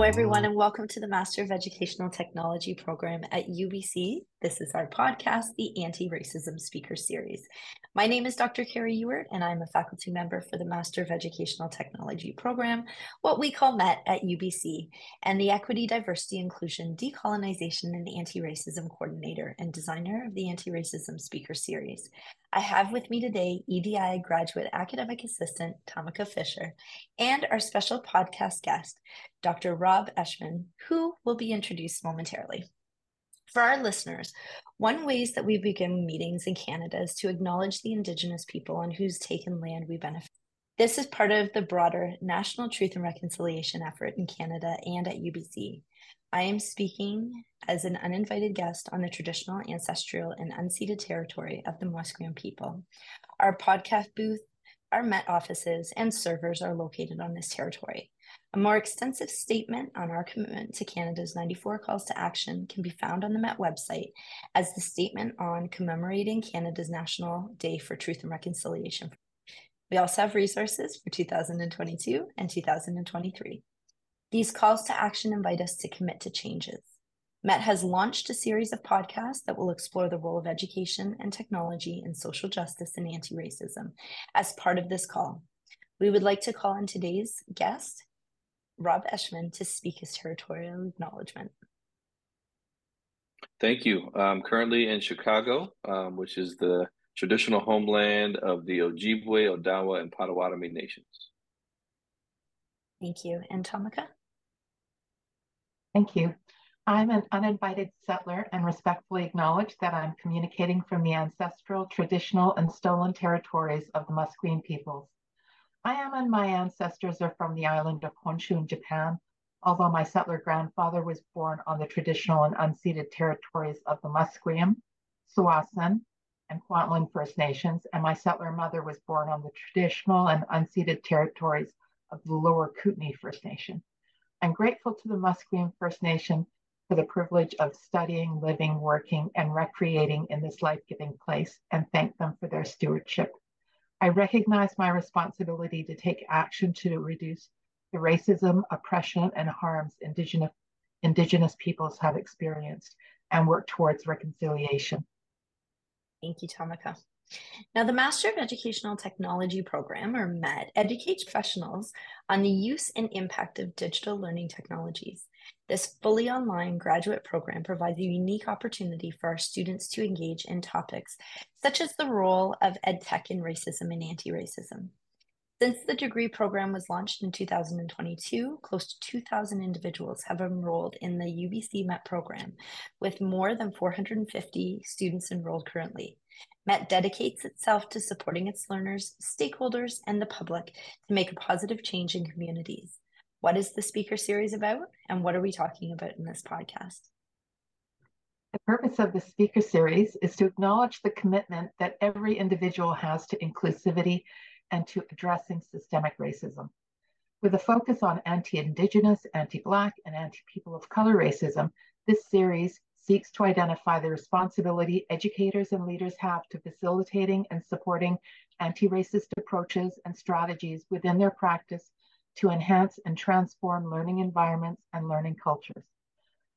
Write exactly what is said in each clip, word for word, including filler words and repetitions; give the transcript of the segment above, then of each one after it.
Hello, everyone, and welcome to the Master of Educational Technology program at U B C. This is our podcast, the Anti-Racism Speaker Series. My name is Doctor Keri Ewart, and I'm a faculty member for the Master of Educational Technology program, what we call MET at U B C, and the Equity, Diversity, Inclusion, Decolonization, and Anti-Racism Coordinator and designer of the Anti-Racism Speaker Series. I have with me today E D I Graduate Academic Assistant Tamika Fisher and our special podcast guest, Doctor Rob Eschmann, who will be introduced momentarily. For our listeners, one ways that we begin meetings in Canada is to acknowledge the Indigenous people on whose taken land we benefit. This is part of the broader National Truth and Reconciliation effort in Canada and at U B C. I am speaking as an uninvited guest on the traditional, ancestral, and unceded territory of the Musqueam people. Our podcast booth, our MET offices, and servers are located on this territory. A more extensive statement on our commitment to Canada's ninety-four calls to action can be found on the MET website as the statement on commemorating Canada's National Day for Truth and Reconciliation. We also have resources for two thousand twenty-two and two thousand twenty-three. These calls to action invite us to commit to changes. MET has launched a series of podcasts that will explore the role of education and technology in social justice and anti-racism as part of this call. We would like to call on today's guest, Rob Eschmann, to speak his territorial acknowledgement. Thank you. I'm currently in Chicago, um, which is the traditional homeland of the Ojibwe, Odawa, and Potawatomi nations. Thank you. And Tamika? Thank you. I'm an uninvited settler and respectfully acknowledge that I'm communicating from the ancestral, traditional, and stolen territories of the Musqueam peoples. I am and my ancestors are from the island of Honshu in Japan, although my settler grandfather was born on the traditional and unceded territories of the Musqueam, Suwassen, and Kwantlen First Nations, and my settler mother was born on the traditional and unceded territories of the Lower Kootenai First Nation. I'm grateful to the Musqueam First Nation for the privilege of studying, living, working, and recreating in this life-giving place, and thank them for their stewardship. I recognize my responsibility to take action to reduce the racism, oppression, and harms Indigenous, Indigenous peoples have experienced and work towards reconciliation. Thank you, Tamika. Now, the Master of Educational Technology program, or MET, educates professionals on the use and impact of digital learning technologies. This fully online graduate program provides a unique opportunity for our students to engage in topics such as the role of EdTech in racism and anti-racism. Since the degree program was launched in two thousand twenty-two, close to two thousand individuals have enrolled in the U B C MET program, with more than four hundred fifty students enrolled currently. MET dedicates itself to supporting its learners, stakeholders, and the public to make a positive change in communities. What is the speaker series about, and what are we talking about in this podcast? The purpose of the speaker series is to acknowledge the commitment that every individual has to inclusivity and to addressing systemic racism. With a focus on anti-Indigenous, anti-Black, and anti-people of color racism, this series seeks to identify the responsibility educators and leaders have to facilitating and supporting anti-racist approaches and strategies within their practice to enhance and transform learning environments and learning cultures.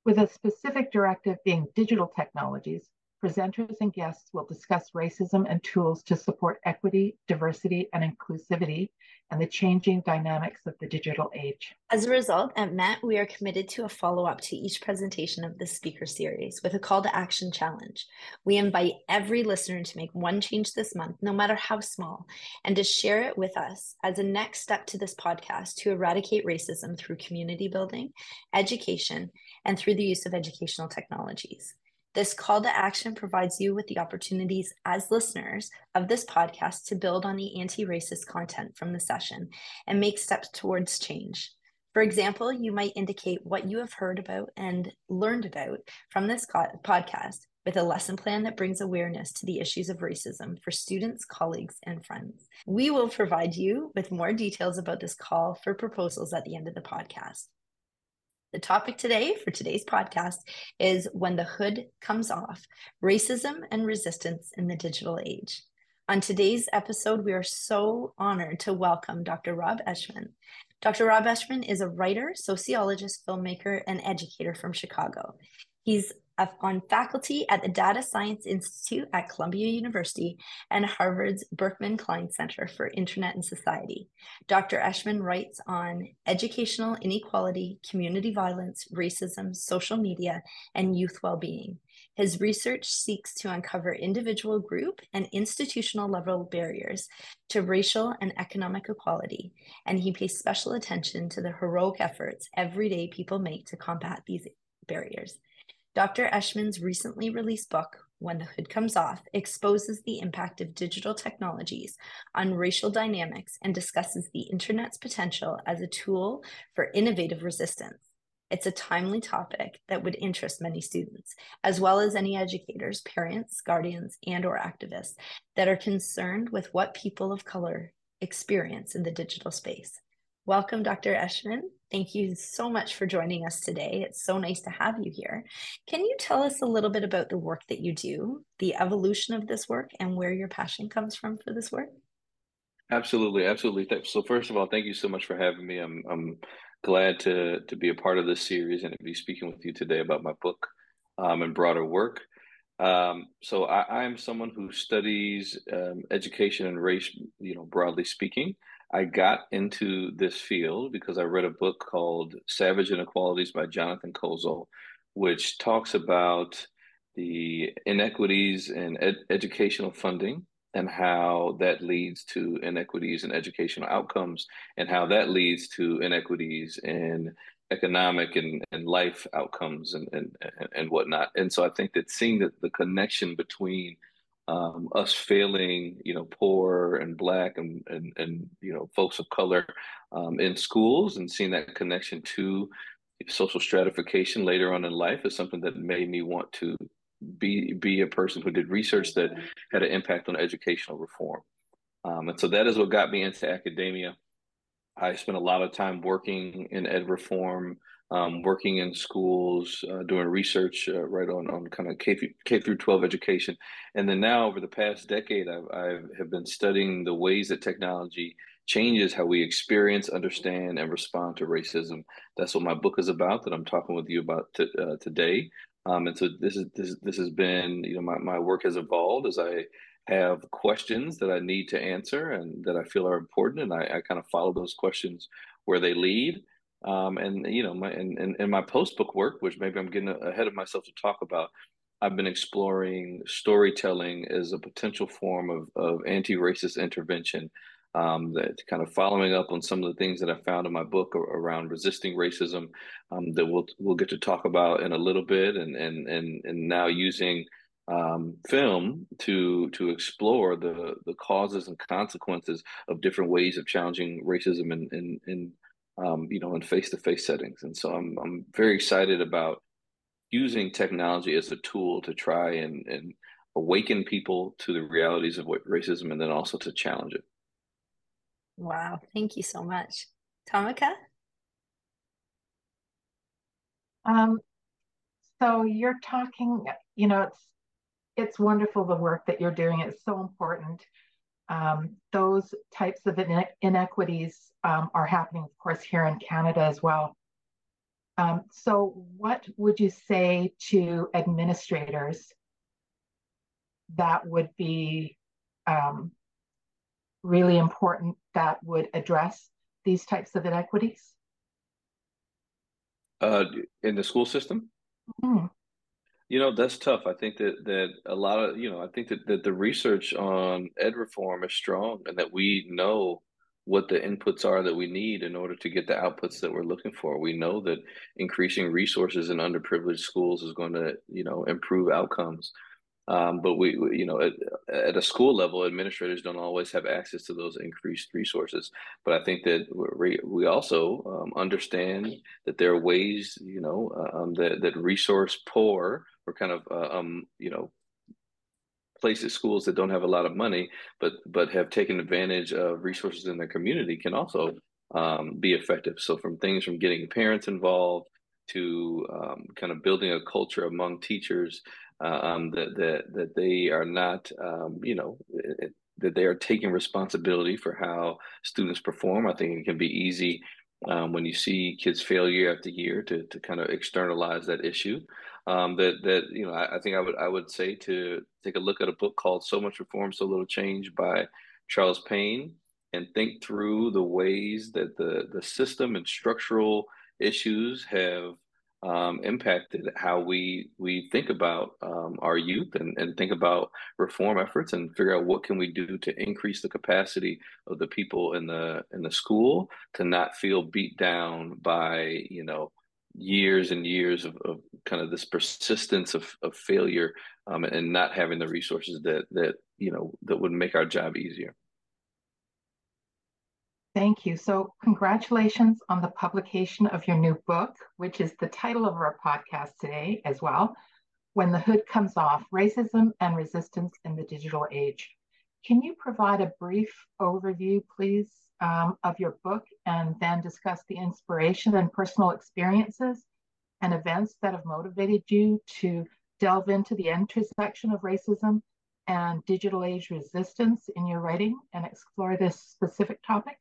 With a specific directive being digital technologies, presenters and guests will discuss racism and tools to support equity, diversity, and inclusivity, and the changing dynamics of the digital age. As a result, at MET, we are committed to a follow-up to each presentation of the speaker series with a call to action challenge. We invite every listener to make one change this month, no matter how small, and to share it with us as a next step to this podcast to eradicate racism through community building, education, and through the use of educational technologies. This call to action provides you with the opportunities as listeners of this podcast to build on the anti-racist content from the session and make steps towards change. For example, you might indicate what you have heard about and learned about from this podcast with a lesson plan that brings awareness to the issues of racism for students, colleagues, and friends. We will provide you with more details about this call for proposals at the end of the podcast. The topic today for today's podcast is When the Hood Comes Off, Racism and Resistance in the Digital Age. On today's episode, we are so honored to welcome Doctor Rob Eschmann. Doctor Rob Eschmann is a writer, sociologist, filmmaker, and educator from Chicago. He's on faculty at the Data Science Institute at Columbia University and Harvard's Berkman Klein Center for Internet and Society. Doctor Eschmann writes on educational inequality, community violence, racism, social media, and youth well-being. His research seeks to uncover individual, group, and institutional level barriers to racial and economic equality, and he pays special attention to the heroic efforts everyday people make to combat these barriers. Doctor Eschmann's recently released book, When the Hood Comes Off, exposes the impact of digital technologies on racial dynamics and discusses the internet's potential as a tool for innovative resistance. It's a timely topic that would interest many students, as well as any educators, parents, guardians, and or activists that are concerned with what people of color experience in the digital space. Welcome, Doctor Eschmann. Thank you so much for joining us today. It's so nice to have you here. Can you tell us a little bit about the work that you do, the evolution of this work, and where your passion comes from for this work? Absolutely, absolutely. So first of all, thank you so much for having me. I'm, I'm glad to, to be a part of this series and to be speaking with you today about my book um, and broader work. Um, so I am someone who studies um, education and race, you know, broadly speaking. I got into this field because I read a book called Savage Inequalities by Jonathan Kozol, which talks about the inequities in ed educational funding and how that leads to inequities in educational outcomes and how that leads to inequities in economic and, and life outcomes and, and, and whatnot. And so I think that seeing that the connection between Um, us failing, you know, poor and Black and, and, and you know, folks of color um, in schools and seeing that connection to social stratification later on in life is something that made me want to be, be a person who did research that had an impact on educational reform. Um, and so that is what got me into academia. I spent a lot of time working in ed reform, um, working in schools, uh, doing research uh, right on, on kind of K, K through twelve education. And then now over the past decade, I've, I've have been studying the ways that technology changes how we experience, understand, and respond to racism. That's what my book is about, that I'm talking with you about t uh, today. Um, and so this is this this has been, you know, my, my work has evolved as I have questions that I need to answer and that I feel are important. And I, I kind of follow those questions where they lead. Um, and, you know, my and, and, and my post-book work, which maybe I'm getting ahead of myself to talk about, I've been exploring storytelling as a potential form of, of anti-racist intervention, um, that kind of following up on some of the things that I found in my book around resisting racism, um, that we'll, we'll get to talk about in a little bit, and, and, and, and now using Um, film to to explore the the causes and consequences of different ways of challenging racism in in, in um, you know, in face to face settings. And so I'm I'm very excited about using technology as a tool to try and and awaken people to the realities of what racism, and then also to challenge it. Wow! Thank you so much, Tamika. Um, so you're talking, you know, it's. It's wonderful, the work that you're doing. It's so important. Um, those types of ine inequities um, are happening, of course, here in Canada as well. Um, so what would you say to administrators that would be um, really important, that would address these types of inequities? Uh, in the school system? Mm-hmm. You know, that's tough. I think that that a lot of, you know, I think that, that the research on ed reform is strong, and that we know what the inputs are that we need in order to get the outputs that we're looking for. We know that increasing resources in underprivileged schools is going to, you know, improve outcomes. Um, but we, we, you know, at, at a school level, administrators don't always have access to those increased resources. But I think that we, we also um, understand that there are ways, you know, um, that, that resource poor, or kind of, uh, um, you know, places, schools that don't have a lot of money, but but have taken advantage of resources in their community, can also um, be effective. So from things from getting parents involved to um, kind of building a culture among teachers um, that, that, that they are not, um, you know, that they are taking responsibility for how students perform. I think it can be easy um, when you see kids fail year after year to to kind of externalize that issue. Um, that that you know, I, I think I would I would say to take a look at a book called "So Much Reform, So Little Change" by Charles Payne, and think through the ways that the the system and structural issues have um, impacted how we we think about um, our youth and and think about reform efforts, and figure out what can we do to increase the capacity of the people in the in the school to not feel beat down by you know. years and years of, of kind of this persistence of, of failure um, and not having the resources that, that, you know, that would make our job easier. Thank you. So congratulations on the publication of your new book, which is the title of our podcast today as well, When the Hood Comes Off, Racism and Resistance in the Digital Age. Can you provide a brief overview, please, um, of your book, and then discuss the inspiration and personal experiences and events that have motivated you to delve into the intersection of racism and digital age resistance in your writing and explore this specific topic?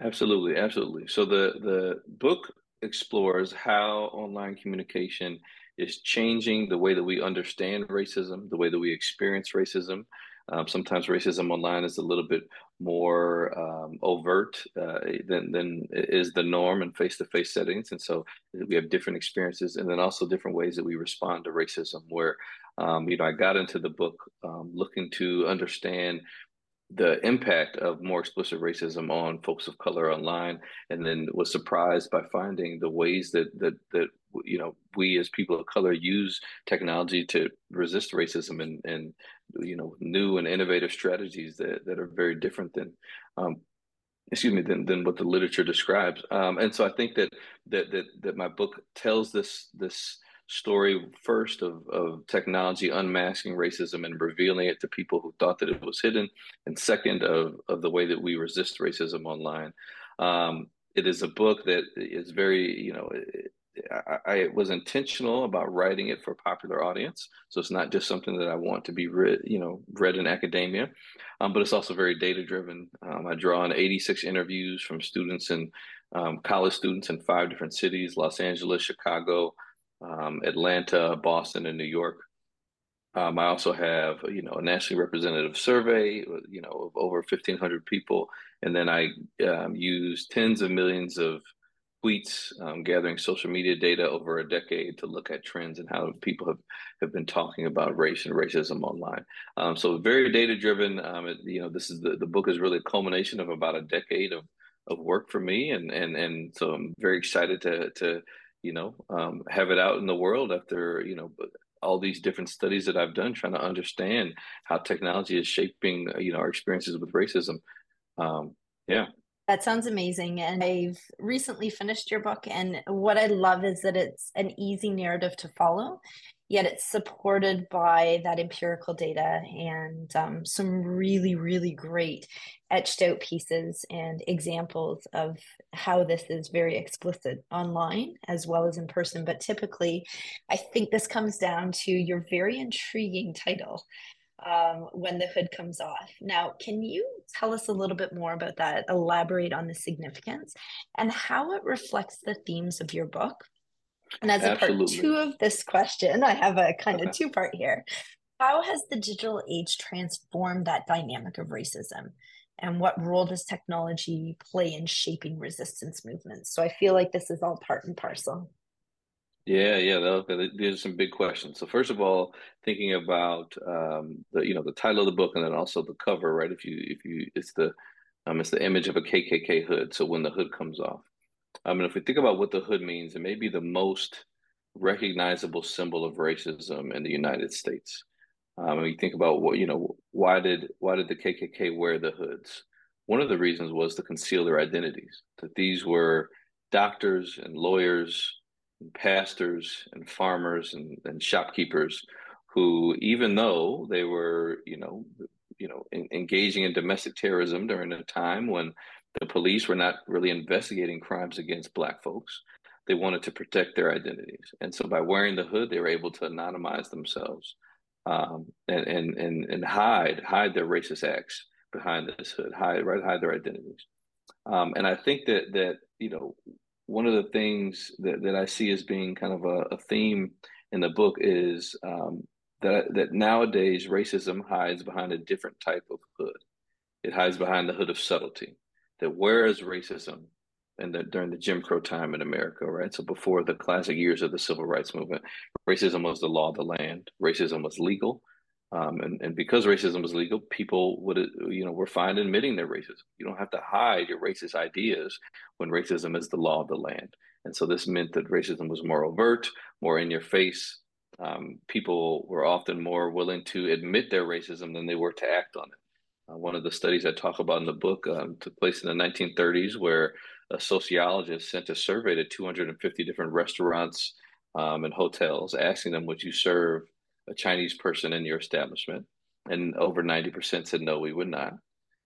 Absolutely, absolutely. So the, the book explores how online communication is changing the way that we understand racism, the way that we experience racism. Um, sometimes racism online is a little bit more um, overt uh, than, than is the norm in face-to-face settings. And so we have different experiences, and then also different ways that we respond to racism, where, um, you know, I got into the book um, looking to understand the impact of more explicit racism on folks of color online, and then was surprised by finding the ways that that that you know we as people of color use technology to resist racism, and and you know new and innovative strategies that that are very different than um, excuse me than than what the literature describes. Um, and so I think that that that that my book tells this this. story first of, of technology unmasking racism and revealing it to people who thought that it was hidden, and second of, of the way that we resist racism online. Um, it is a book that is very, you know, it, I, I was intentional about writing it for a popular audience. So it's not just something that I want to be read, you know, read in academia, um, but it's also very data-driven. Um, I draw on eighty-six interviews from students and um, college students in five different cities, Los Angeles, Chicago, Um, Atlanta, Boston, and New York. Um, I also have, you know, a nationally representative survey, you know, of over fifteen hundred people. And then I um, use tens of millions of tweets, um, gathering social media data over a decade to look at trends and how people have, have been talking about race and racism online. Um, so very data-driven. Um, it, you know, this is the, the book is really a culmination of about a decade of, of work for me. And, and, and so I'm very excited to, to, you know, um, have it out in the world after, you know, all these different studies that I've done, trying to understand how technology is shaping, you know, our experiences with racism. Um, yeah. That sounds amazing. And I've recently finished your book. And what I love is that it's an easy narrative to follow, yet it's supported by that empirical data and um, some really, really great etched out pieces and examples of how this is very explicit online as well as in person. But typically, I think this comes down to your very intriguing title, um, When the Hood Comes Off. Now, can you tell us a little bit more about that, elaborate on the significance and how it reflects the themes of your book? And as a Absolutely. part two of this question, I have a kind okay. of two-part here. How has the digital age transformed that dynamic of racism? And what role does technology play in shaping resistance movements? So I feel like this is all part and parcel. Yeah, yeah, these are some big questions. So first of all, thinking about um, the you know the title of the book, and then also the cover, right? If you if you it's the um, it's the image of a K K K hood. So when the hood comes off. I mean, if we think about what the hood means, it may be the most recognizable symbol of racism in the United States. Um, and we think about what, you know, why did why did the K K K wear the hoods? One of the reasons was to conceal their identities, that these were doctors and lawyers and pastors and farmers and, and shopkeepers who, even though they were, you know, you know, in, engaging in domestic terrorism during a time when the police were not really investigating crimes against Black folks, they wanted to protect their identities. And so by wearing the hood, they were able to anonymize themselves um, and, and, and, and hide, hide their racist acts behind this hood, hide, right, hide their identities. Um, and I think that, that, you know, one of the things that, that I see as being kind of a, a theme in the book is um, that, that nowadays racism hides behind a different type of hood. It hides behind the hood of subtlety. That where is racism and that during the Jim Crow time in America, right? So before the classic years of the Civil Rights Movement, racism was the law of the land. Racism was legal. Um, and, and because racism was legal, people would, you know, were fine admitting their racism. You don't have to hide your racist ideas when racism is the law of the land. And so this meant that racism was more overt, more in your face. Um, people were often more willing to admit their racism than they were to act on it. Uh, one of the studies I talk about in the book um, took place in the nineteen thirties, where a sociologist sent a survey to two hundred fifty different restaurants um, and hotels, asking them, would you serve a Chinese person in your establishment? And over ninety percent said, no, we would not.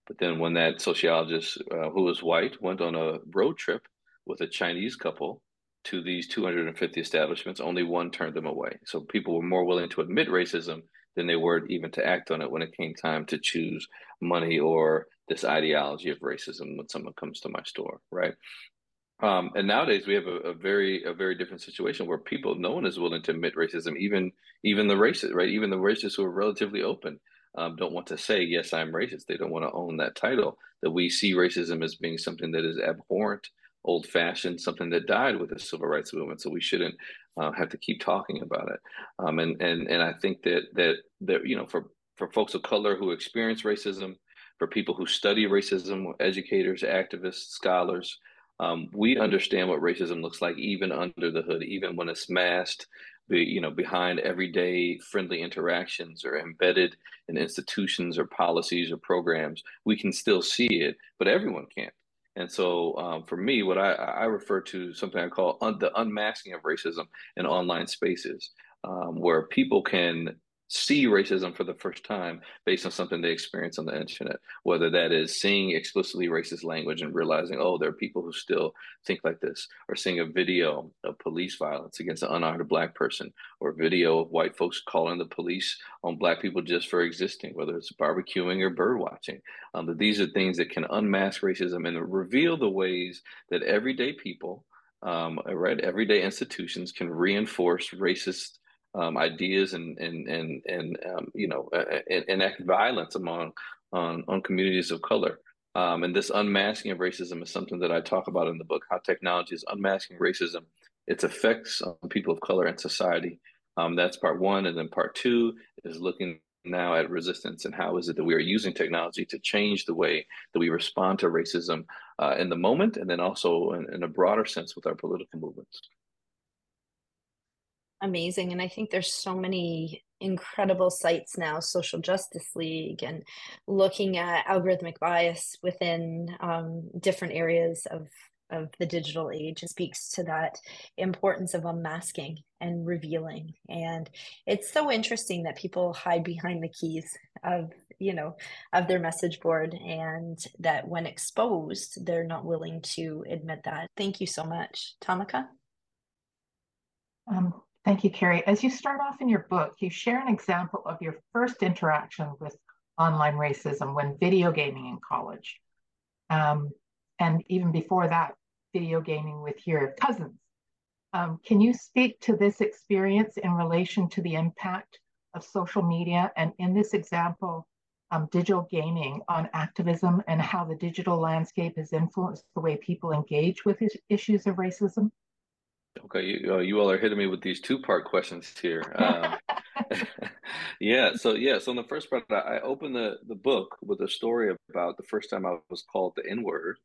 But then when that sociologist, uh, who was white, went on a road trip with a Chinese couple to these two hundred fifty establishments, only one turned them away. So people were more willing to admit racism than they were even to act on it when it came time to choose money or this ideology of racism when someone comes to my store, right? Um, and nowadays we have a, a very, a very different situation where people, no one is willing to admit racism, even, even the racists, right? Even the racists who are relatively open um, don't want to say, yes, I'm racist. They don't want to own that title. That we see racism as being something that is abhorrent, old fashioned, something that died with the Civil Rights Movement. So we shouldn't uh, have to keep talking about it. Um, and, and, and I think that, that, that, you know, for, for folks of color who experience racism, for people who study racism, educators, activists, scholars, Um, we understand what racism looks like, even under the hood, even when it's masked, be, you know, behind everyday friendly interactions or embedded in institutions or policies or programs. We can still see it, but everyone can't. And so um, for me, what I, I refer to something I call un- the unmasking of racism in online spaces, um, where people can see racism for the first time based on something they experience on the internet, whether that is seeing explicitly racist language and realizing, oh, there are people who still think like this, or seeing a video of police violence against an unarmed Black person, or a video of white folks calling the police on Black people just for existing, whether it's barbecuing or bird watching. Um, but these are things that can unmask racism and reveal the ways that everyday people, um, right, everyday institutions can reinforce racist Um, ideas and and and and um, you know uh, and, and act violence among on on communities of color. Um, and this unmasking of racism is something that I talk about in the book. How technology is unmasking racism, its effects on people of color and society. Um, that's part one, and then part two is looking now at resistance and how is it that we are using technology to change the way that we respond to racism uh, in the moment, and then also in, in a broader sense with our political movements. Amazing. And I think there's so many incredible sites now, Social Justice League, and looking at algorithmic bias within um, different areas of, of the digital age. It speaks to that importance of unmasking and revealing. And it's so interesting that people hide behind the keys of, you know, of their message board, and that when exposed, they're not willing to admit that. Thank you so much. Tamika? Um. Thank you, Keri. As you start off in your book, you share an example of your first interaction with online racism when video gaming in college. Um, and even before that, video gaming with your cousins. Um, can you speak to this experience in relation to the impact of social media, and in this example, um, digital gaming on activism, and how the digital landscape has influenced the way people engage with issues of racism? Okay, you, uh, you all are hitting me with these two-part questions here. Um, yeah, so yeah, so in the first part, I opened the, the book with a story about the first time I was called the N-word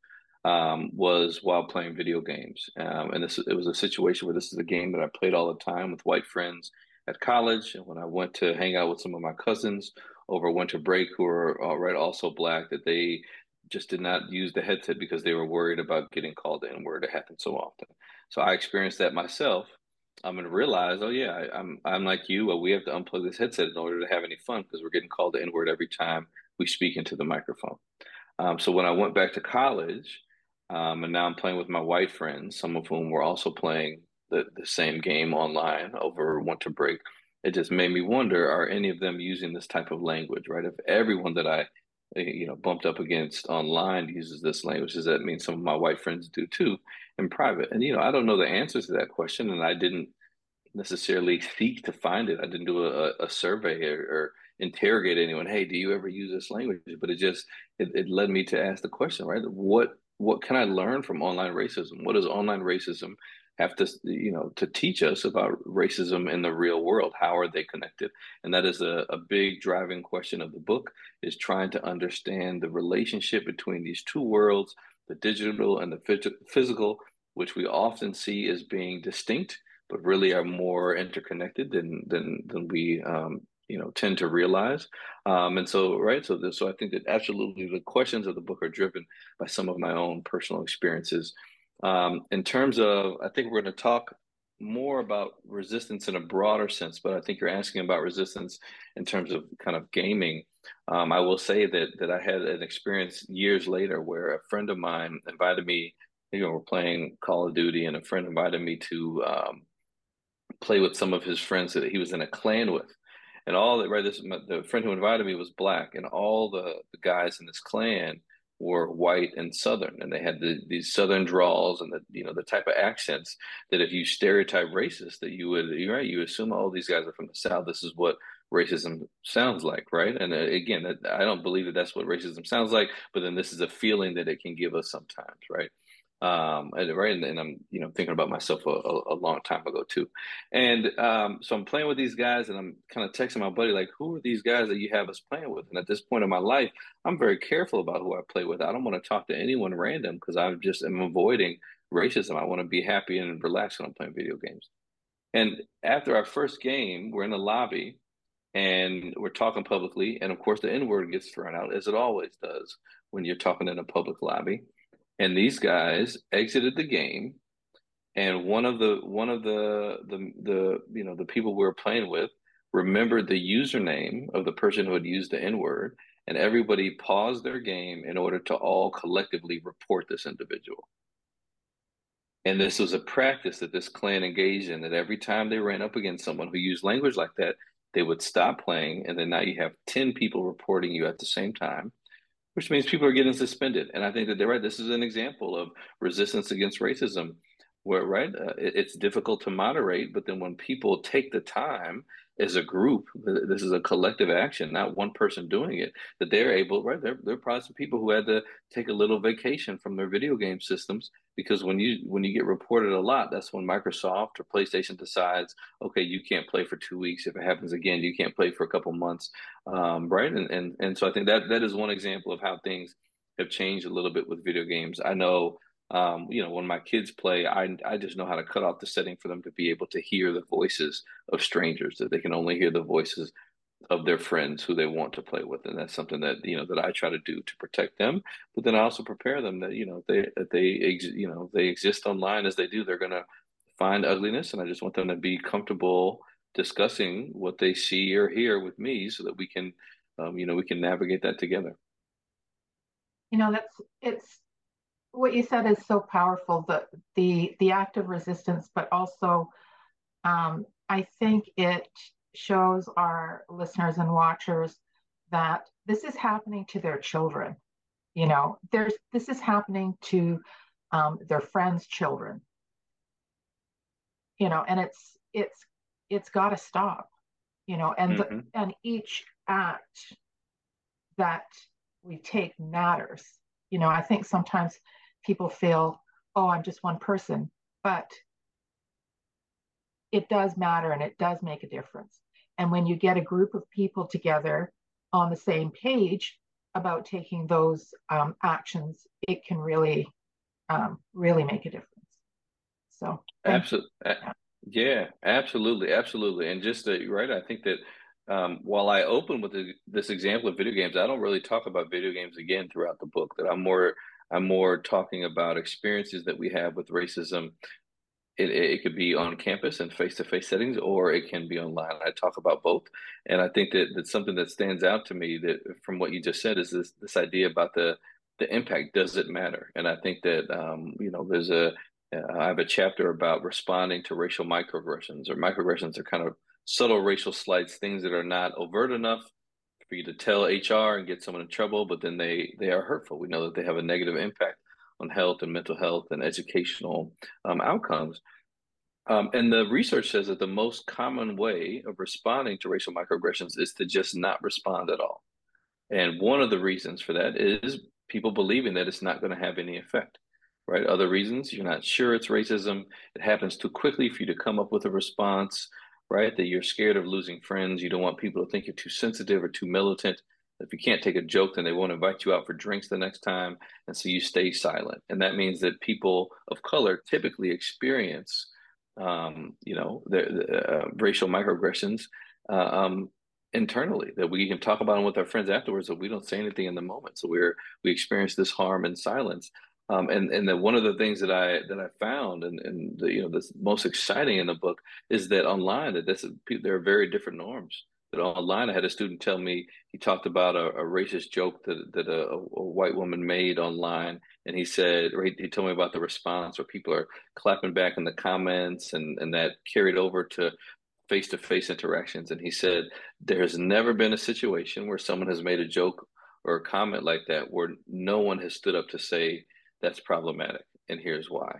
um, was while playing video games. Um, and this it was a situation where this is a game that I played all the time with white friends at college. And when I went to hang out with some of my cousins over winter break who are all right, also Black, that they just did not use the headset because they were worried about getting called the N-word. It happened so often. So I experienced that myself. I'm going to realize, oh yeah, I, I'm I'm like you. Well, we have to unplug this headset in order to have any fun because we're getting called the N-word every time we speak into the microphone. Um, so when I went back to college, um, and now I'm playing with my white friends, some of whom were also playing the, the same game online over winter break, it just made me wonder, are any of them using this type of language, right? If everyone that I you know, bumped up against online uses this language, does that mean some of my white friends do too in private? And, you know, I don't know the answers to that question, and I didn't necessarily seek to find it. I didn't do a, a survey or, or interrogate anyone. Hey, do you ever use this language? But it just, it, it led me to ask the question, right? What, what can I learn from online racism? What does online racism have to, you know, to teach us about racism in the real world? How are they connected? And that is a, a big driving question of the book, is trying to understand the relationship between these two worlds, the digital and the physical, which we often see as being distinct, but really are more interconnected than than than we um, you know, tend to realize. Um, and so, right, so this, so I think that absolutely the questions of the book are driven by some of my own personal experiences. Um, in terms of, I think we're going to talk more about resistance in a broader sense, but I think you're asking about resistance in terms of kind of gaming. Um, I will say that that I had an experience years later where a friend of mine invited me, you know, we're playing Call of Duty, and a friend invited me to um, play with some of his friends that he was in a clan with. And all that, right, this, the friend who invited me was Black, and all the, the guys in this clan were white and Southern, and they had the, these Southern drawls and the, you know, the type of accents that if you stereotype racist, that you would, right, you assume all these guys are from the South. This is what racism sounds like, right? And uh, again, that, I don't believe that that's what racism sounds like, but then this is a feeling that it can give us sometimes, right? Um, and, right, and, and I'm, you know, thinking about myself a, a, a long time ago too. And um, so I'm playing with these guys, and I'm kind of texting my buddy, like, who are these guys that you have us playing with? And at this point in my life, I'm very careful about who I play with. I don't want to talk to anyone random because I'm just am avoiding racism. I want to be happy and relaxed when I'm playing video games. And after our first game, we're in the lobby and we're talking publicly. And of course the N-word gets thrown out, as it always does when you're talking in a public lobby. And these guys exited the game, and one of the one of the the the you know the people we were playing with remembered the username of the person who had used the N-word, and everybody paused their game in order to all collectively report this individual. And this was a practice that this clan engaged in, that every time they ran up against someone who used language like that, they would stop playing, and then now you have ten people reporting you at the same time, which means people are getting suspended. And I think that they're right. This is an example of resistance against racism where, right, uh, it, it's difficult to moderate. But then when people take the time as a group, this is a collective action, not one person doing it, that they're able, right, there are probably some people who had to take a little vacation from their video game systems, because when you when you get reported a lot, that's when Microsoft or PlayStation decides, okay, you can't play for two weeks. If it happens again, you can't play for a couple months, um, right? And, and and so I think that that is one example of how things have changed a little bit with video games. I know, Um, you know, when my kids play, I I just know how to cut off the setting for them to be able to hear the voices of strangers, that they can only hear the voices of their friends who they want to play with. And that's something that, you know, that I try to do to protect them. But then I also prepare them that, you know, they, that they, ex- you know, they exist online as they do, they're going to find ugliness. And I just want them to be comfortable discussing what they see or hear with me, so that we can, um, you know, we can navigate that together. You know, that's, it's, what you said is so powerful, the the the act of resistance, but also um, I think it shows our listeners and watchers that this is happening to their children. You know, there's this is happening to um, their friends' children. You know, and it's it's it's got to stop. You know, and mm-hmm. the, and each act that we take matters. You know, I think sometimes people feel, oh, I'm just one person, but it does matter and it does make a difference. And when you get a group of people together on the same page about taking those um, actions, it can really, um, really make a difference. So absolutely. Yeah. yeah, absolutely. Absolutely. And just that, right, I think that Um, while I open with the, this example of video games, I don't really talk about video games again throughout the book. That I'm more, I'm more talking about experiences that we have with racism. It, it could be on campus and face-to-face settings, or it can be online. I talk about both, and I think that that's something that stands out to me that from what you just said is this this idea about the the impact. Does it matter? And I think that um, you know, there's a uh, I have a chapter about responding to racial microaggressions, or microaggressions are kind of subtle racial slights, things that are not overt enough for you to tell H R and get someone in trouble, but then they, they are hurtful. We know that they have a negative impact on health and mental health and educational um, outcomes. Um, and the research says that the most common way of responding to racial microaggressions is to just not respond at all. And one of the reasons for that is people believing that it's not going to have any effect, right? Other reasons, you're not sure it's racism. It happens too quickly for you to come up with a response, right? That you're scared of losing friends. You don't want people to think you're too sensitive or too militant. If you can't take a joke, then they won't invite you out for drinks the next time. And so you stay silent. And that means that people of color typically experience, um, you know, the, the, uh, racial microaggressions uh, um, internally, that we can talk about them with our friends afterwards, but we don't say anything in the moment. So we're, we experience this harm in silence. Um, and and that one of the things that I that I found, and and the, you know, the most exciting in the book is that online that this, there are very different norms. That online, I had a student tell me he talked about a, a racist joke that that a, a white woman made online, and he said he told me about the response where people are clapping back in the comments, and and that carried over to face-to-face interactions. And he said there has never been a situation where someone has made a joke or a comment like that where no one has stood up to say, that's problematic, and here's why.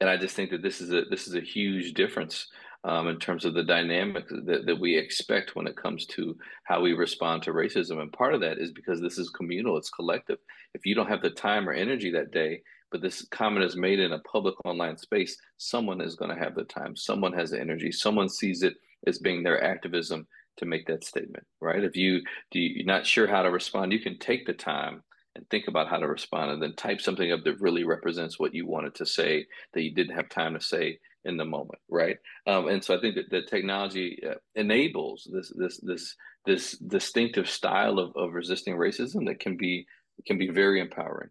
And I just think that this is a this is a huge difference um, in terms of the dynamic that, that we expect when it comes to how we respond to racism. And part of that is because this is communal, it's collective. If you don't have the time or energy that day, but this comment is made in a public online space, someone is going to have the time, someone has the energy, someone sees it as being their activism to make that statement, right? If you do you're not sure how to respond, you can take the time and think about how to respond, and then type something up that really represents what you wanted to say that you didn't have time to say in the moment, right? Um, and so I think that the technology enables this this this this distinctive style of, of resisting racism that can be can be very empowering.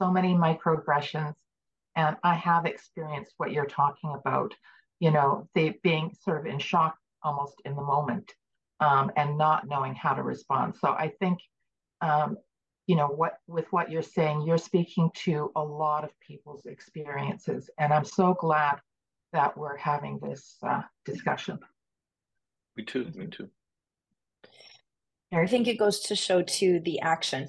So many microaggressions, and I have experienced what you're talking about. You know, they being sort of in shock almost in the moment, um, and not knowing how to respond. So I think. Um, You know, what with what you're saying, you're speaking to a lot of people's experiences, and I'm so glad that we're having this uh, discussion. Me too, me too. I think it goes to show too the action.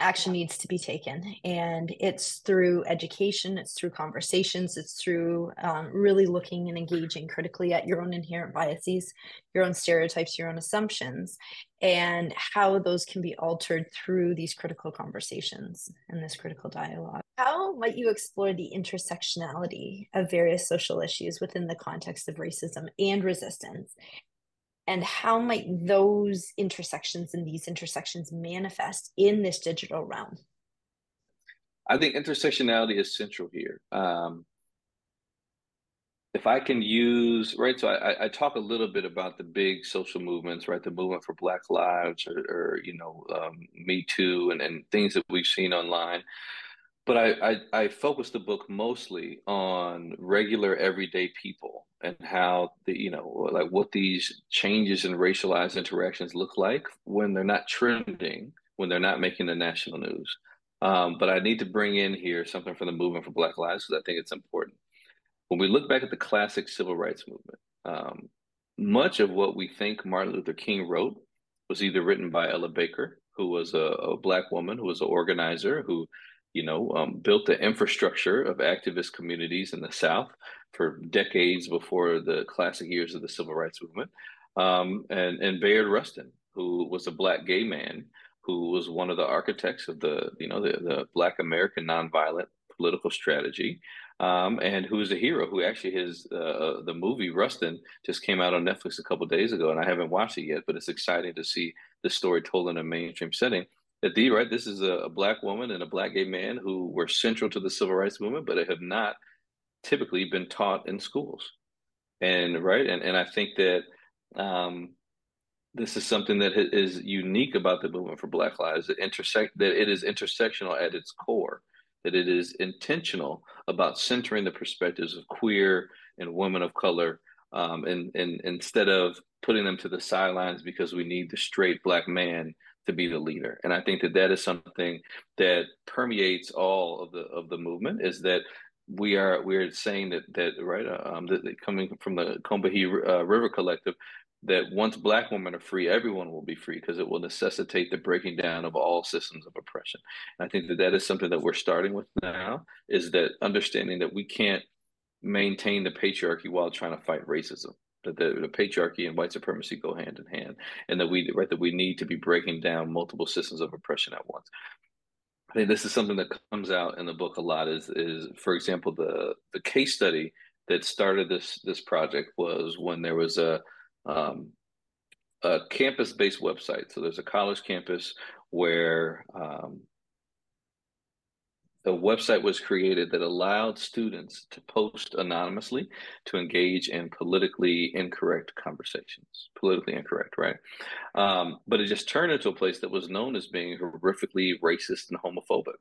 Action needs to be taken, and it's through education, it's through conversations, it's through um, really looking and engaging critically at your own inherent biases, your own stereotypes, your own assumptions, and how those can be altered through these critical conversations and this critical dialogue. How might you explore the intersectionality of various social issues within the context of racism and resistance? And how might those intersections and these intersections manifest in this digital realm? I think intersectionality is central here. Um, if I can use, right, so I, I talk a little bit about the big social movements, right, the movement for Black Lives or, or you know, um, Me Too and, and things that we've seen online. But I, I, I focus the book mostly on regular everyday people and how, the you know, like what these changes in racialized interactions look like when they're not trending, when they're not making the national news. Um, but I need to bring in here something from the movement for Black Lives because I think it's important. When we look back at the classic civil rights movement, um, much of what we think Martin Luther King wrote was either written by Ella Baker, who was a, a Black woman, who was an organizer, who you know, um, built the infrastructure of activist communities in the South for decades before the classic years of the Civil Rights Movement, um, and, and Bayard Rustin, who was a Black gay man, who was one of the architects of the, you know, the, the Black American nonviolent political strategy, um, and who is a hero, who actually his, uh, the movie Rustin just came out on Netflix a couple of days ago, and I haven't watched it yet, but it's exciting to see the story told in a mainstream setting. That the, right, this is a, a Black woman and a Black gay man who were central to the civil rights movement, but have not typically been taught in schools. And right, and, and I think that um, this is something that is unique about the movement for Black Lives, that intersect that it is intersectional at its core, that it is intentional about centering the perspectives of queer and women of color, um, and, and instead of putting them to the sidelines because we need the straight Black man to be the leader. And I think that that is something that permeates all of the of the movement, is that we are we're saying that that right um that, that coming from the Combahee uh, River Collective, that once Black women are free, everyone will be free, because it will necessitate the breaking down of all systems of oppression. And I think that that is something that we're starting with now, is that understanding that we can't maintain the patriarchy while trying to fight racism, that the, the patriarchy and white supremacy go hand in hand, and that we right that we need to be breaking down multiple systems of oppression at once. I think this is something that comes out in the book a lot, is, is for example, the, the case study that started this, this project was when there was a, um, a campus-based website. So there's a college campus where um, a website was created that allowed students to post anonymously, to engage in politically incorrect conversations, politically incorrect, right? Um, but it just turned into a place that was known as being horrifically racist and homophobic.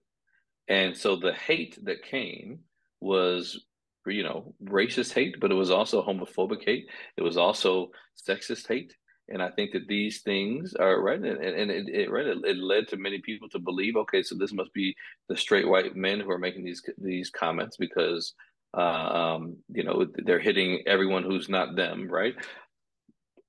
And so the hate that came was, you know, racist hate, but it was also homophobic hate. It was also sexist hate. And I think that these things are right, and, and it, it right it, it led to many people to believe, okay, so this must be the straight white men who are making these these comments, because um, you know, they're hitting everyone who's not them, right?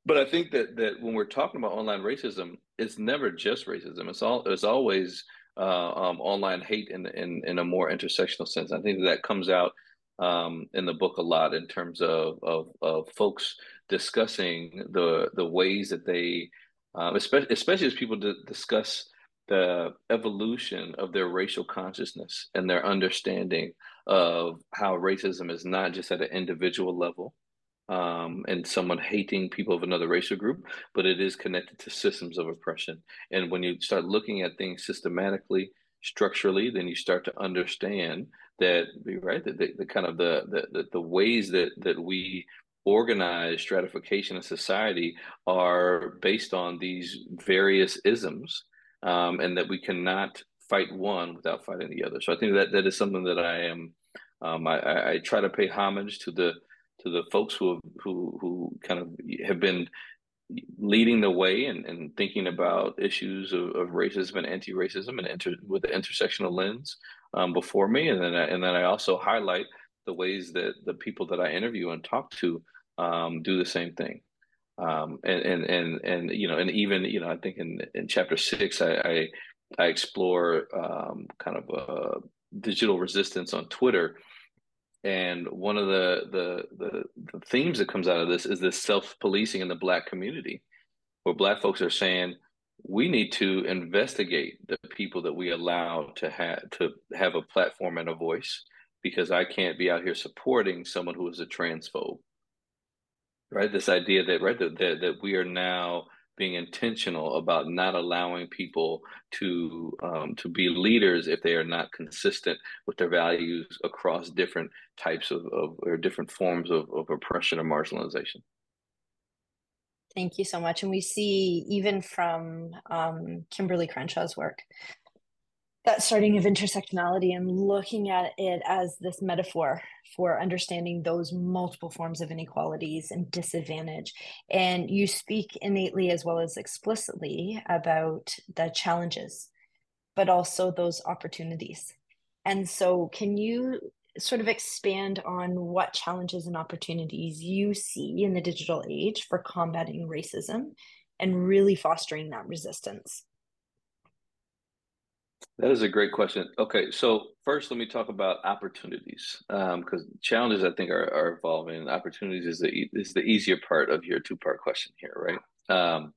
But I think that that when we're talking about online racism, it's never just racism. It's all it's always uh, um, online hate in, in in a more intersectional sense. I think that, that comes out um, in the book a lot, in terms of of, of folks discussing the the ways that they, uh, especially, especially as people d- discuss the evolution of their racial consciousness and their understanding of how racism is not just at an individual level, um, and someone hating people of another racial group, but it is connected to systems of oppression. And when you start looking at things systematically, structurally, then you start to understand that, right, that the, the kind of the, the, the ways that, that we organized stratification in society are based on these various isms, um, and that we cannot fight one without fighting the other. So I think that that is something that I am, um, I, I try to pay homage to the to the folks who have, who who kind of have been leading the way and, and thinking about issues of, of racism and anti-racism and inter, with the intersectional lens um, before me, and then I, and then I also highlight the ways that the people that I interview and talk to Um, do the same thing, um, and, and and and you know, and even you know, I think in, in chapter six, I I, I explore um, kind of uh, digital resistance on Twitter, and one of the, the the the themes that comes out of this is this self-policing in the Black community, where Black folks are saying we need to investigate the people that we allow to have to have a platform and a voice, because I can't be out here supporting someone who is a transphobe. Right, this idea that right that, that we are now being intentional about not allowing people to um, to be leaders if they are not consistent with their values across different types of, of or different forms of, of oppression or marginalization. Thank you so much, and we see even from um, Kimberly Crenshaw's work that starting of intersectionality and looking at it as this metaphor for understanding those multiple forms of inequalities and disadvantage. And you speak innately as well as explicitly about the challenges, but also those opportunities. And so can you sort of expand on what challenges and opportunities you see in the digital age for combating racism and really fostering that resistance? That is a great question. Okay, so first, let me talk about opportunities, because um, challenges, I think, are, are evolving, and opportunities is the e- is the easier part of your two-part question here, right? Um,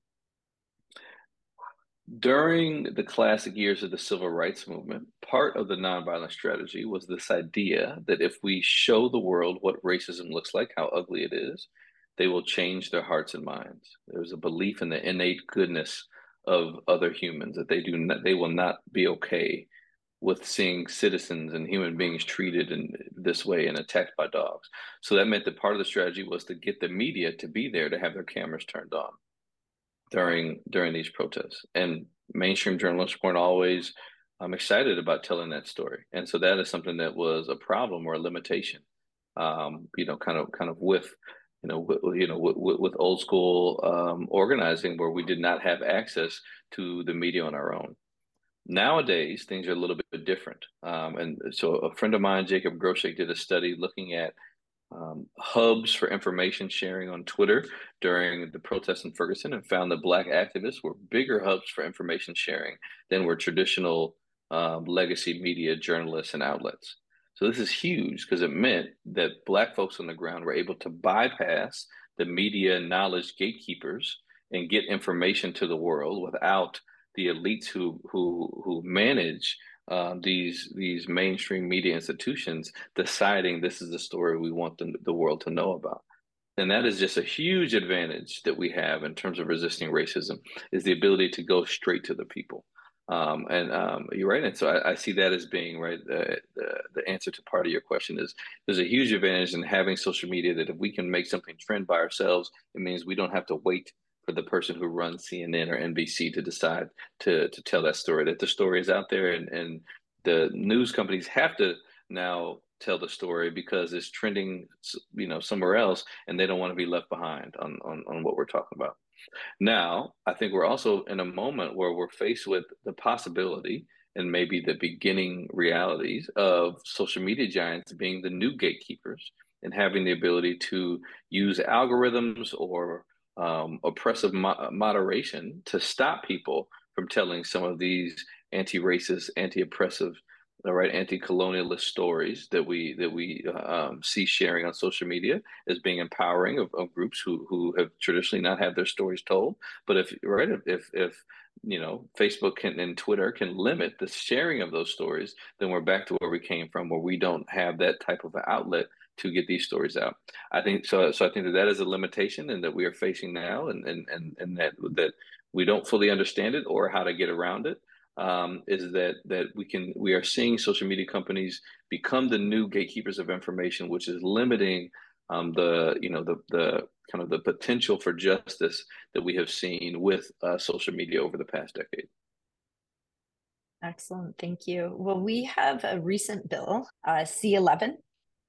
during the classic years of the Civil Rights Movement, part of the nonviolent strategy was this idea that if we show the world what racism looks like, how ugly it is, they will change their hearts and minds. There was a belief in the innate goodness of other humans, that they do not, they will not be okay with seeing citizens and human beings treated in this way and attacked by dogs. So that meant that part of the strategy was to get the media to be there, to have their cameras turned on during during these protests. And mainstream journalists weren't always um, excited about telling that story. And so that is something that was a problem or a limitation, um, you know, kind of kind of with. You know, with, you know, with, with old school um, organizing, where we did not have access to the media on our own. Nowadays, things are a little bit different. Um, and so a friend of mine, Jacob Groshek, did a study looking at um, hubs for information sharing on Twitter during the protests in Ferguson and found that Black activists were bigger hubs for information sharing than were traditional um, legacy media journalists and outlets. So this is huge because it meant that Black folks on the ground were able to bypass the media knowledge gatekeepers and get information to the world without the elites who who who manage uh, these these mainstream media institutions deciding this is the story we want the, the world to know about. And that is just a huge advantage that we have in terms of resisting racism, is the ability to go straight to the people. Um, and um, you're right. And so I, I see that as being right. Uh, the, the answer to part of your question is there's a huge advantage in having social media, that if we can make something trend by ourselves, it means we don't have to wait for the person who runs C N N or N B C to decide to, to tell that story, that the story is out there. And, and the news companies have to now tell the story because it's trending, you know, somewhere else, and they don't want to be left behind on, on, on what we're talking about. Now, I think we're also in a moment where we're faced with the possibility and maybe the beginning realities of social media giants being the new gatekeepers and having the ability to use algorithms or um, oppressive mo- moderation to stop people from telling some of these anti-racist, anti-oppressive, right, anti-colonialist stories that we that we um, see sharing on social media as being empowering of, of groups who who have traditionally not had their stories told. But if right, if if you know, Facebook can, and Twitter can limit the sharing of those stories, then we're back to where we came from, where we don't have that type of an outlet to get these stories out. I think so. So I think that that is a limitation, and that we are facing now, and and and and that that we don't fully understand it or how to get around it. Um, is that that we can we are seeing social media companies become the new gatekeepers of information, which is limiting um, the you know the the kind of the potential for justice that we have seen with uh, social media over the past decade. Excellent, thank you. Well, we have a recent bill, uh, C eleven,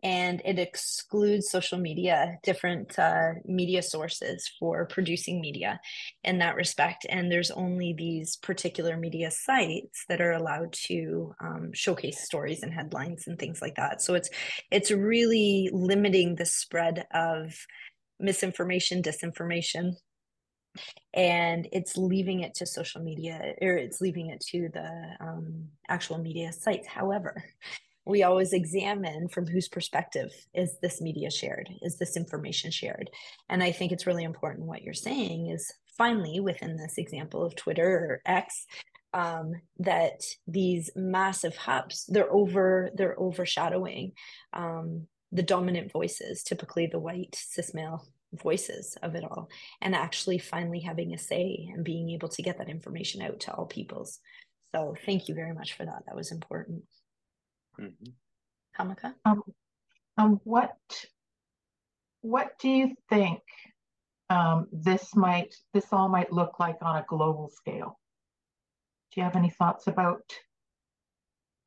and it excludes social media, different uh, media sources for producing media in that respect. And there's only these particular media sites that are allowed to um, showcase stories and headlines and things like that. So it's it's really limiting the spread of misinformation, disinformation, and it's leaving it to social media, or it's leaving it to the um, actual media sites. However, we always examine from whose perspective is this media shared? Is this information shared? And I think it's really important what you're saying is finally within this example of Twitter or X, um, that these massive hubs, they're over, they're overshadowing um, the dominant voices, typically the white cis male voices of it all, and actually finally having a say and being able to get that information out to all peoples. So thank you very much for that. That was important. Mm-hmm. Tamika? Um, um, what what do you think um, this might this all might look like on a global scale? Do you have any thoughts about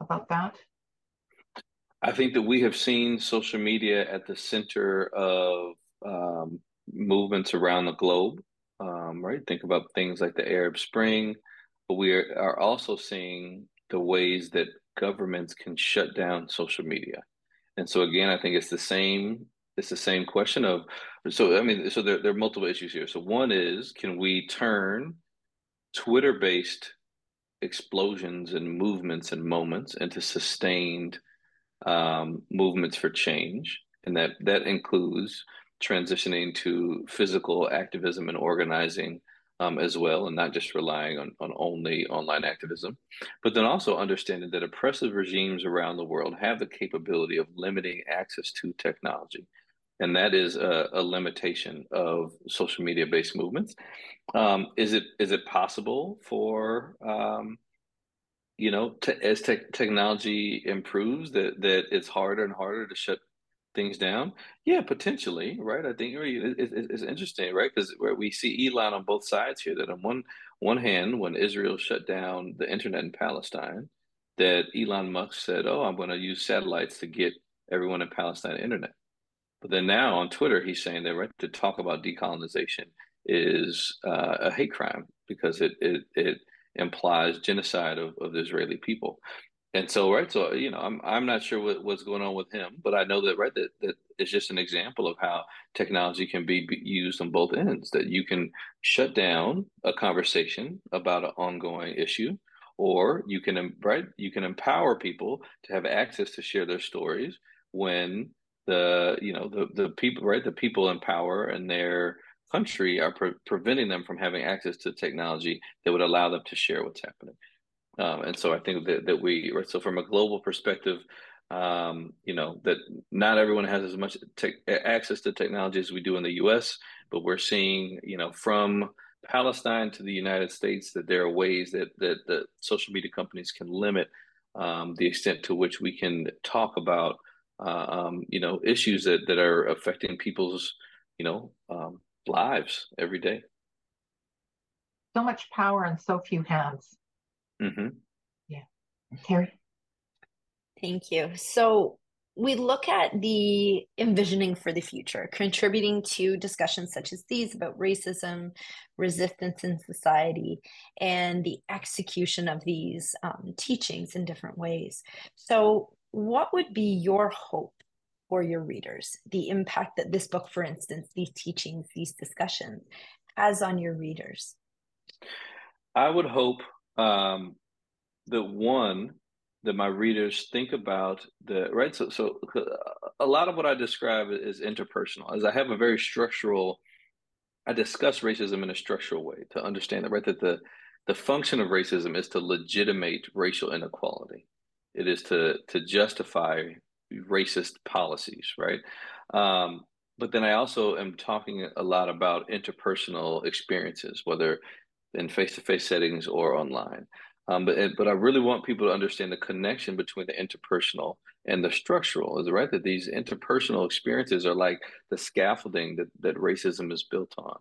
about that? I think that we have seen social media at the center of um, movements around the globe. Um, right, think about things like the Arab Spring, but we are, are also seeing the ways that governments can shut down social media. And so again, I think it's the same, it's the same question of, so I mean, so there, there are multiple issues here. So one is, can we turn Twitter-based explosions and movements and moments into sustained um, movements for change? And that, that includes transitioning to physical activism and organizing Um, as well, and not just relying on, on only online activism, but then also understanding that oppressive regimes around the world have the capability of limiting access to technology. And that is a, a limitation of social media-based movements. Um, is it is it possible for, um, you know, te- as te- technology improves, that, that it's harder and harder to shut things down? Yeah, potentially, right? I think it, it, it's interesting, right? Because where we see Elon on both sides here, that on one one hand, when Israel shut down the internet in Palestine, that Elon Musk said, oh, I'm going to use satellites to get everyone in Palestine internet. But then now on Twitter, he's saying that, right, to talk about decolonization is uh, a hate crime because it, it, it implies genocide of, of the Israeli people. And so, right, so, you know, I'm I'm not sure what, what's going on with him, but I know that, right, that, that it's just an example of how technology can be used on both ends, that you can shut down a conversation about an ongoing issue, or you can, right, you can empower people to have access to share their stories when the, you know, the, the people, right, the people in power and their country are pre- preventing them from having access to technology that would allow them to share what's happening. Um, and so I think that, that we, so from a global perspective, um, you know, that not everyone has as much te- access to technology as we do in the U S, but we're seeing, you know, from Palestine to the United States, that there are ways that that the social media companies can limit um, the extent to which we can talk about, uh, um, you know, issues that, that are affecting people's, you know, um, lives every day. So much power and so few hands. Mm-hmm. Yeah. Keri? Thank you. So we look at the envisioning for the future, contributing to discussions such as these about racism, resistance in society, and the execution of these um, teachings in different ways. So what would be your hope for your readers, the impact that this book, for instance, these teachings, these discussions, has on your readers? I would hope Um, the one that my readers think about the right. So, so a lot of what I describe is interpersonal, as I have a very structural, I discuss racism in a structural way to understand that, right, that the, the function of racism is to legitimate racial inequality. It is to, to justify racist policies. Right. Um, but then I also am talking a lot about interpersonal experiences, whether in face-to-face settings or online. Um, but but I really want people to understand the connection between the interpersonal and the structural, is right, that these interpersonal experiences are like the scaffolding that, that racism is built on,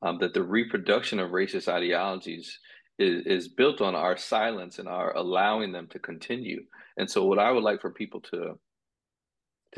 um, that the reproduction of racist ideologies is, is built on our silence and our allowing them to continue. And so what I would like for people to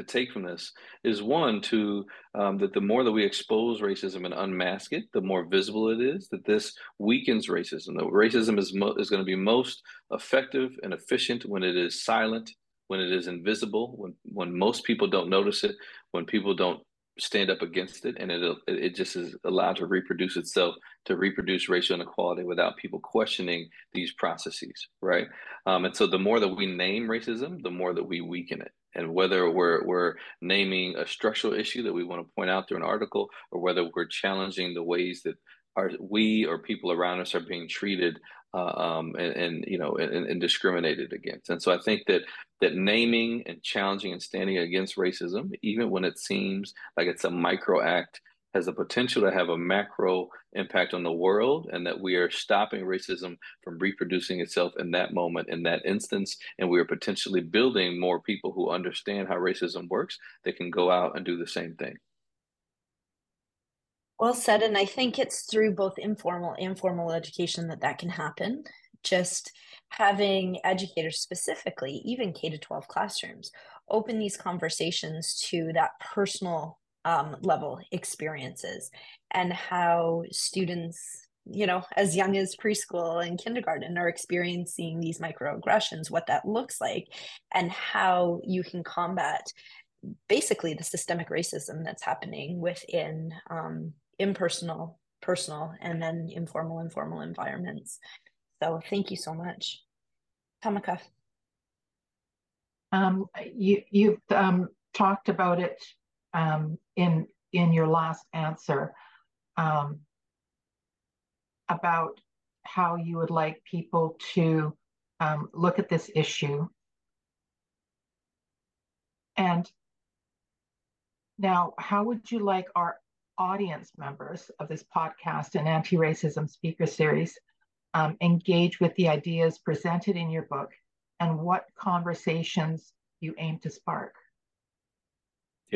to take from this is, one, to um, that the more that we expose racism and unmask it, the more visible it is, that this weakens racism, that racism is, mo- is going to be most effective and efficient when it is silent, when it is invisible, when, when most people don't notice it, when people don't stand up against it, and it, it just is allowed to reproduce itself, to reproduce racial inequality without people questioning these processes, right? Um, and so the more that we name racism, the more that we weaken it. And whether we're, we're naming a structural issue that we want to point out through an article, or whether we're challenging the ways that our, we or people around us are being treated uh, um, and, and, you know, and, and discriminated against. And so I think that that naming and challenging and standing against racism, even when it seems like it's a micro act, has the potential to have a macro impact on the world, and that we are stopping racism from reproducing itself in that moment, in that instance, and we are potentially building more people who understand how racism works that can go out and do the same thing. Well said, and I think it's through both informal and formal education that that can happen. Just having educators specifically, even K to twelve classrooms, open these conversations to that personal Um, level experiences, and how students, you know, as young as preschool and kindergarten are experiencing these microaggressions, what that looks like, and how you can combat basically the systemic racism that's happening within um, impersonal, personal, and then informal, informal environments. So thank you so much. Tamika. Um, you, you've um, talked about it Um, in in your last answer um, about how you would like people to um, look at this issue. And now, how would you like our audience members of this podcast and anti-racism speaker series um, engage with the ideas presented in your book, and what conversations you aim to spark?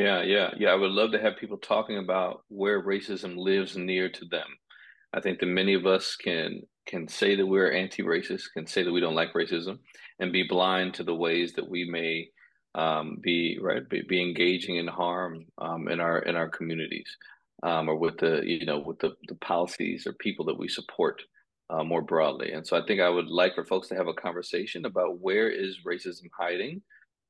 Yeah, yeah, yeah. I would love to have people talking about where racism lives near to them. I think that many of us can can say that we're anti-racist, can say that we don't like racism, and be blind to the ways that we may um, be right be, be engaging in harm um, in our in our communities, um, or with the you know with the, the policies or people that we support. uh, more broadly. And so I think I would like for folks to have a conversation about where is racism hiding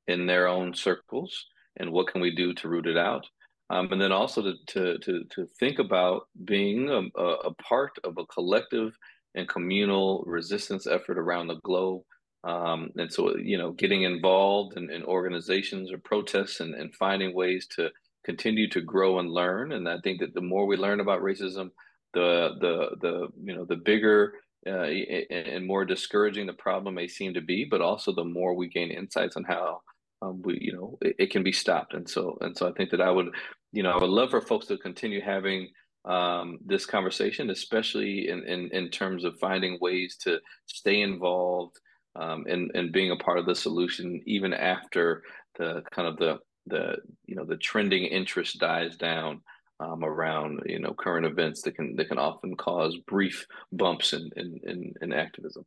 in their own circles and what can we do to root it out. Um, and then also to, to, to, to think about being a, a part of a collective and communal resistance effort around the globe. Um, and so, you know, getting involved in, in organizations or protests and, and finding ways to continue to grow and learn. And I think that the more we learn about racism, the, the, the you know, the bigger uh, and more discouraging the problem may seem to be, but also the more we gain insights on how um, we, you know, it, it can be stopped. And so, and so I think that I would, you know, I would love for folks to continue having um this conversation, especially in, in in terms of finding ways to stay involved um and and being a part of the solution even after the kind of the the you know the trending interest dies down um around you know current events that can that can often cause brief bumps in in in, in activism.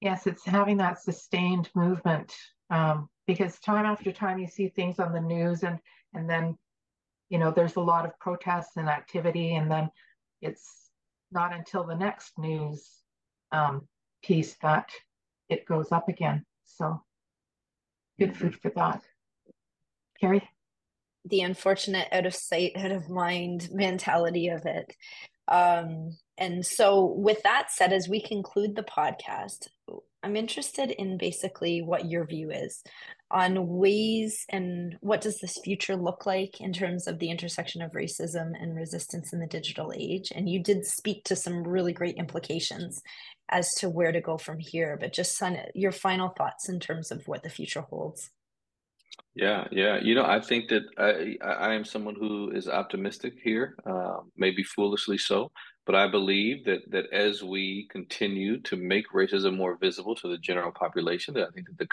Yes, it's having that sustained movement, um because time after time you see things on the news and and then you know, there's a lot of protests and activity, and then it's not until the next news um, piece that it goes up again. So good food for thought. Keri? The unfortunate out of sight, out of mind mentality of it. Um, and so with that said, as we conclude the podcast, I'm interested in basically what your view is on ways and what does this future look like in terms of the intersection of racism and resistance in the digital age. And you did speak to some really great implications as to where to go from here, but just on your final thoughts in terms of what the future holds. Yeah, yeah. You know, I think that I, I am someone who is optimistic here, uh, maybe foolishly so. But I believe that that as we continue to make racism more visible to the general population, that I think that the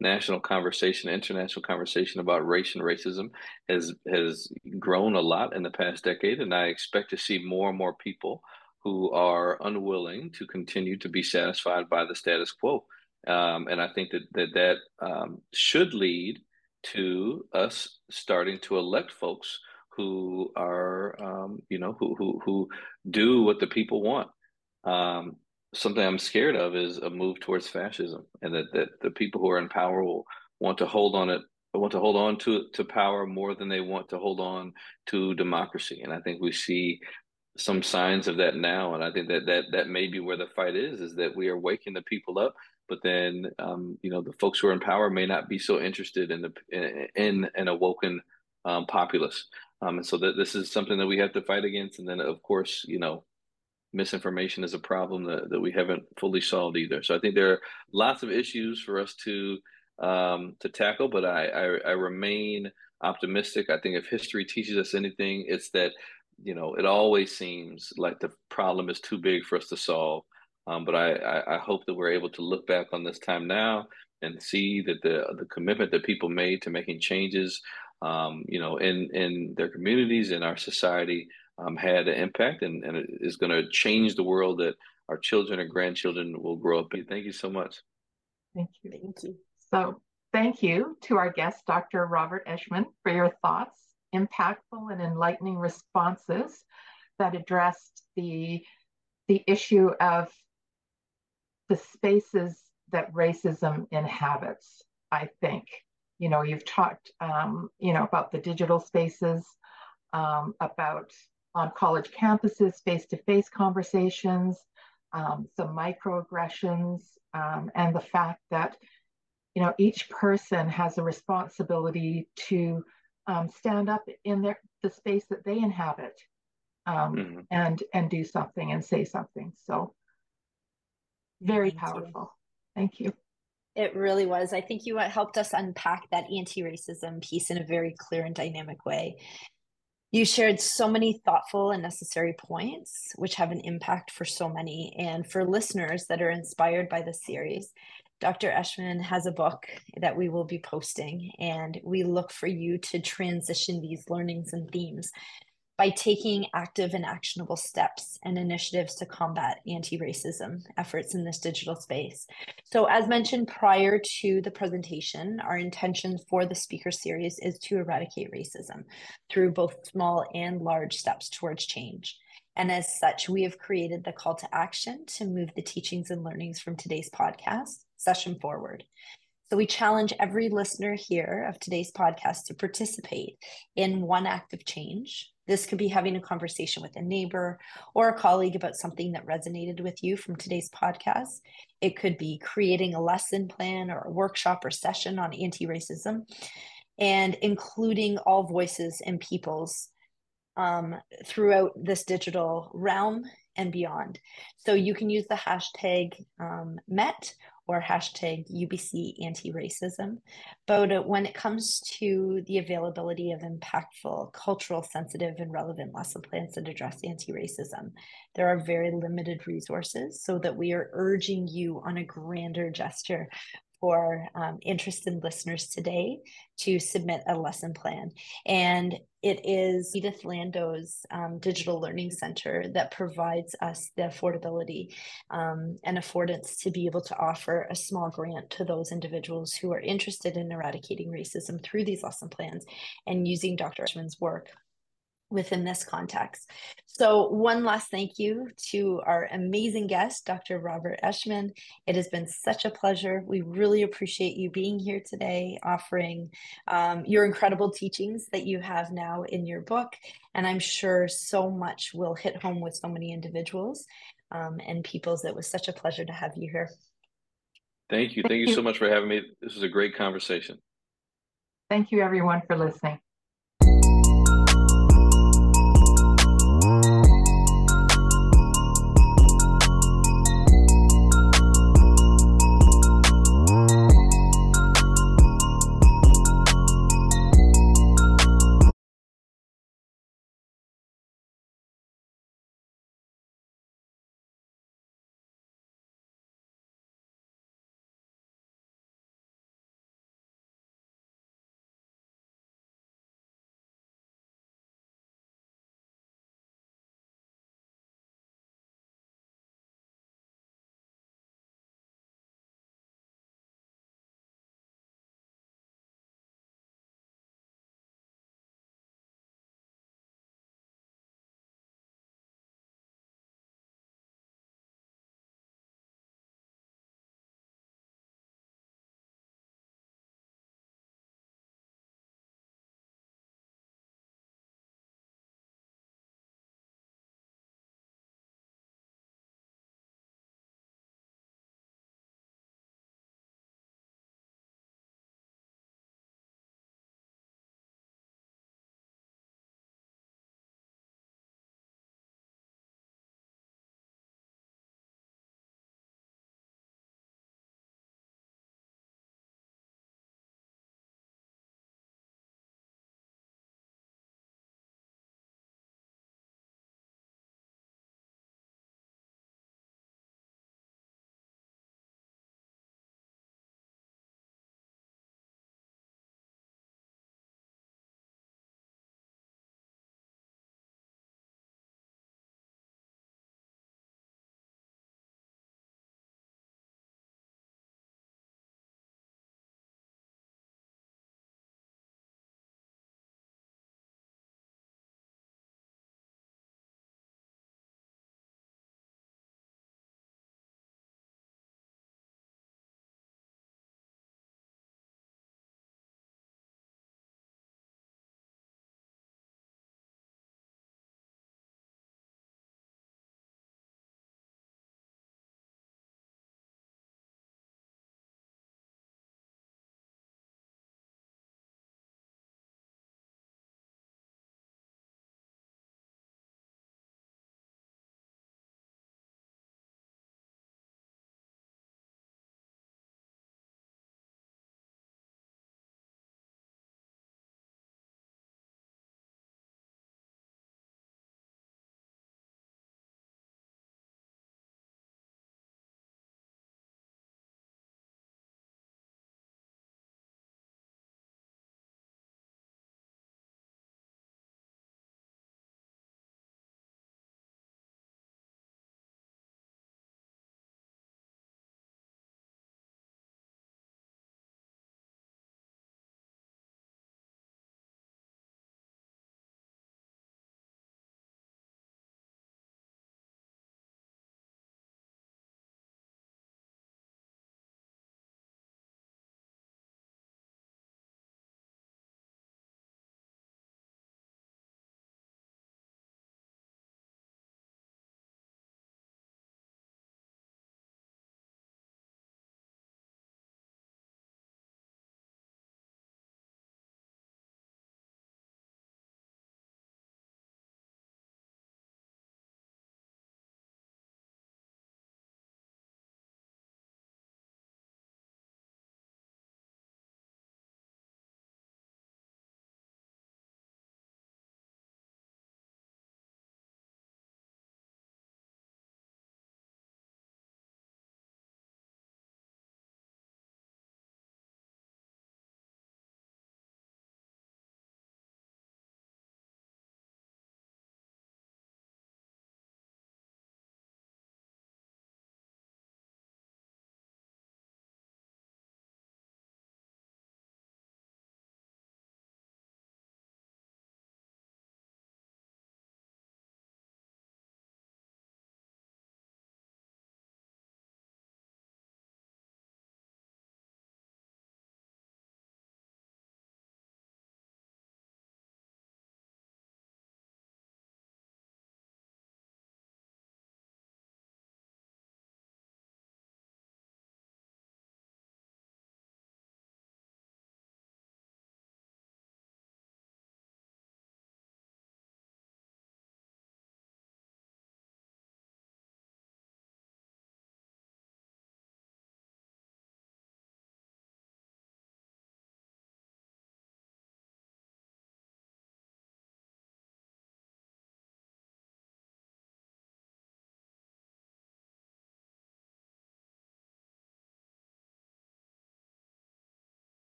national conversation, international conversation about race and racism has has grown a lot in the past decade. And I expect to see more and more people who are unwilling to continue to be satisfied by the status quo. Um, and I think that that, that um, should lead to us starting to elect folks who are, um, you know, who, who who do what the people want. Um, something I'm scared of is a move towards fascism, and that, that the people who are in power will want to hold on it, want to hold on to to power more than they want to hold on to democracy. And I think we see some signs of that now. And I think that that that may be where the fight is: is that we are waking the people up, but then um, you know, the folks who are in power may not be so interested in the in, in an awoken um, populace. Um, and so that this is something that we have to fight against. And then, of course, you know, misinformation is a problem that, that we haven't fully solved either. So I think there are lots of issues for us to um, to tackle, but I, I, I remain optimistic. I think if history teaches us anything, it's that, you know, it always seems like the problem is too big for us to solve. Um, but I, I, I hope that we're able to look back on this time now and see that the the commitment that people made to making changes Um, you know, in, in their communities, in our society, um, had an impact, and, and it is going to change the world that our children and grandchildren will grow up in. Thank you so much. Thank you. Thank you. So thank you to our guest, Doctor Robert Eschmann, for your thoughts, impactful and enlightening responses that addressed the, the issue of the spaces that racism inhabits, I think. You know, you've talked, um, you know, about the digital spaces, um, about on college campuses, face-to-face conversations, um, some microaggressions, um, and the fact that, you know, each person has a responsibility to um, stand up in their, the space that they inhabit, um, mm-hmm. and, and do something and say something. So very Thank powerful. You. Thank you. It really was. I think you helped us unpack that anti-racism piece in a very clear and dynamic way. You shared so many thoughtful and necessary points, which have an impact for so many. And for listeners that are inspired by this series, Doctor Eschmann has a book that we will be posting, and we look for you to transition these learnings and themes by taking active and actionable steps and initiatives to combat anti-racism efforts in this digital space. So as mentioned prior to the presentation, our intention for the speaker series is to eradicate racism through both small and large steps towards change. And as such, we have created the call to action to move the teachings and learnings from today's podcast session forward. So we challenge every listener here of today's podcast to participate in one act of change. This could be having a conversation with a neighbor or a colleague about something that resonated with you from today's podcast. It could be creating a lesson plan or a workshop or session on anti-racism, and including all voices and peoples um, throughout this digital realm and beyond. So you can use the hashtag um, M E T or hashtag U B C anti-racism. But when it comes to the availability of impactful, cultural, sensitive, and relevant lesson plans that address anti-racism, there are very limited resources, so that we are urging you on a grander gesture for um, interested listeners today to submit a lesson plan. And it is Edith Lando's um, Digital Learning Center that provides us the affordability um, and affordance to be able to offer a small grant to those individuals who are interested in eradicating racism through these lesson plans and using Doctor Eschmann's work within this context. So one last thank you to our amazing guest, Doctor Robert Eschmann. It has been such a pleasure. We really appreciate you being here today, offering um, your incredible teachings that you have now in your book. And I'm sure so much will hit home with so many individuals um, and peoples. It was such a pleasure to have you here. Thank you. Thank you so much for having me. This is a great conversation. Thank you everyone for listening.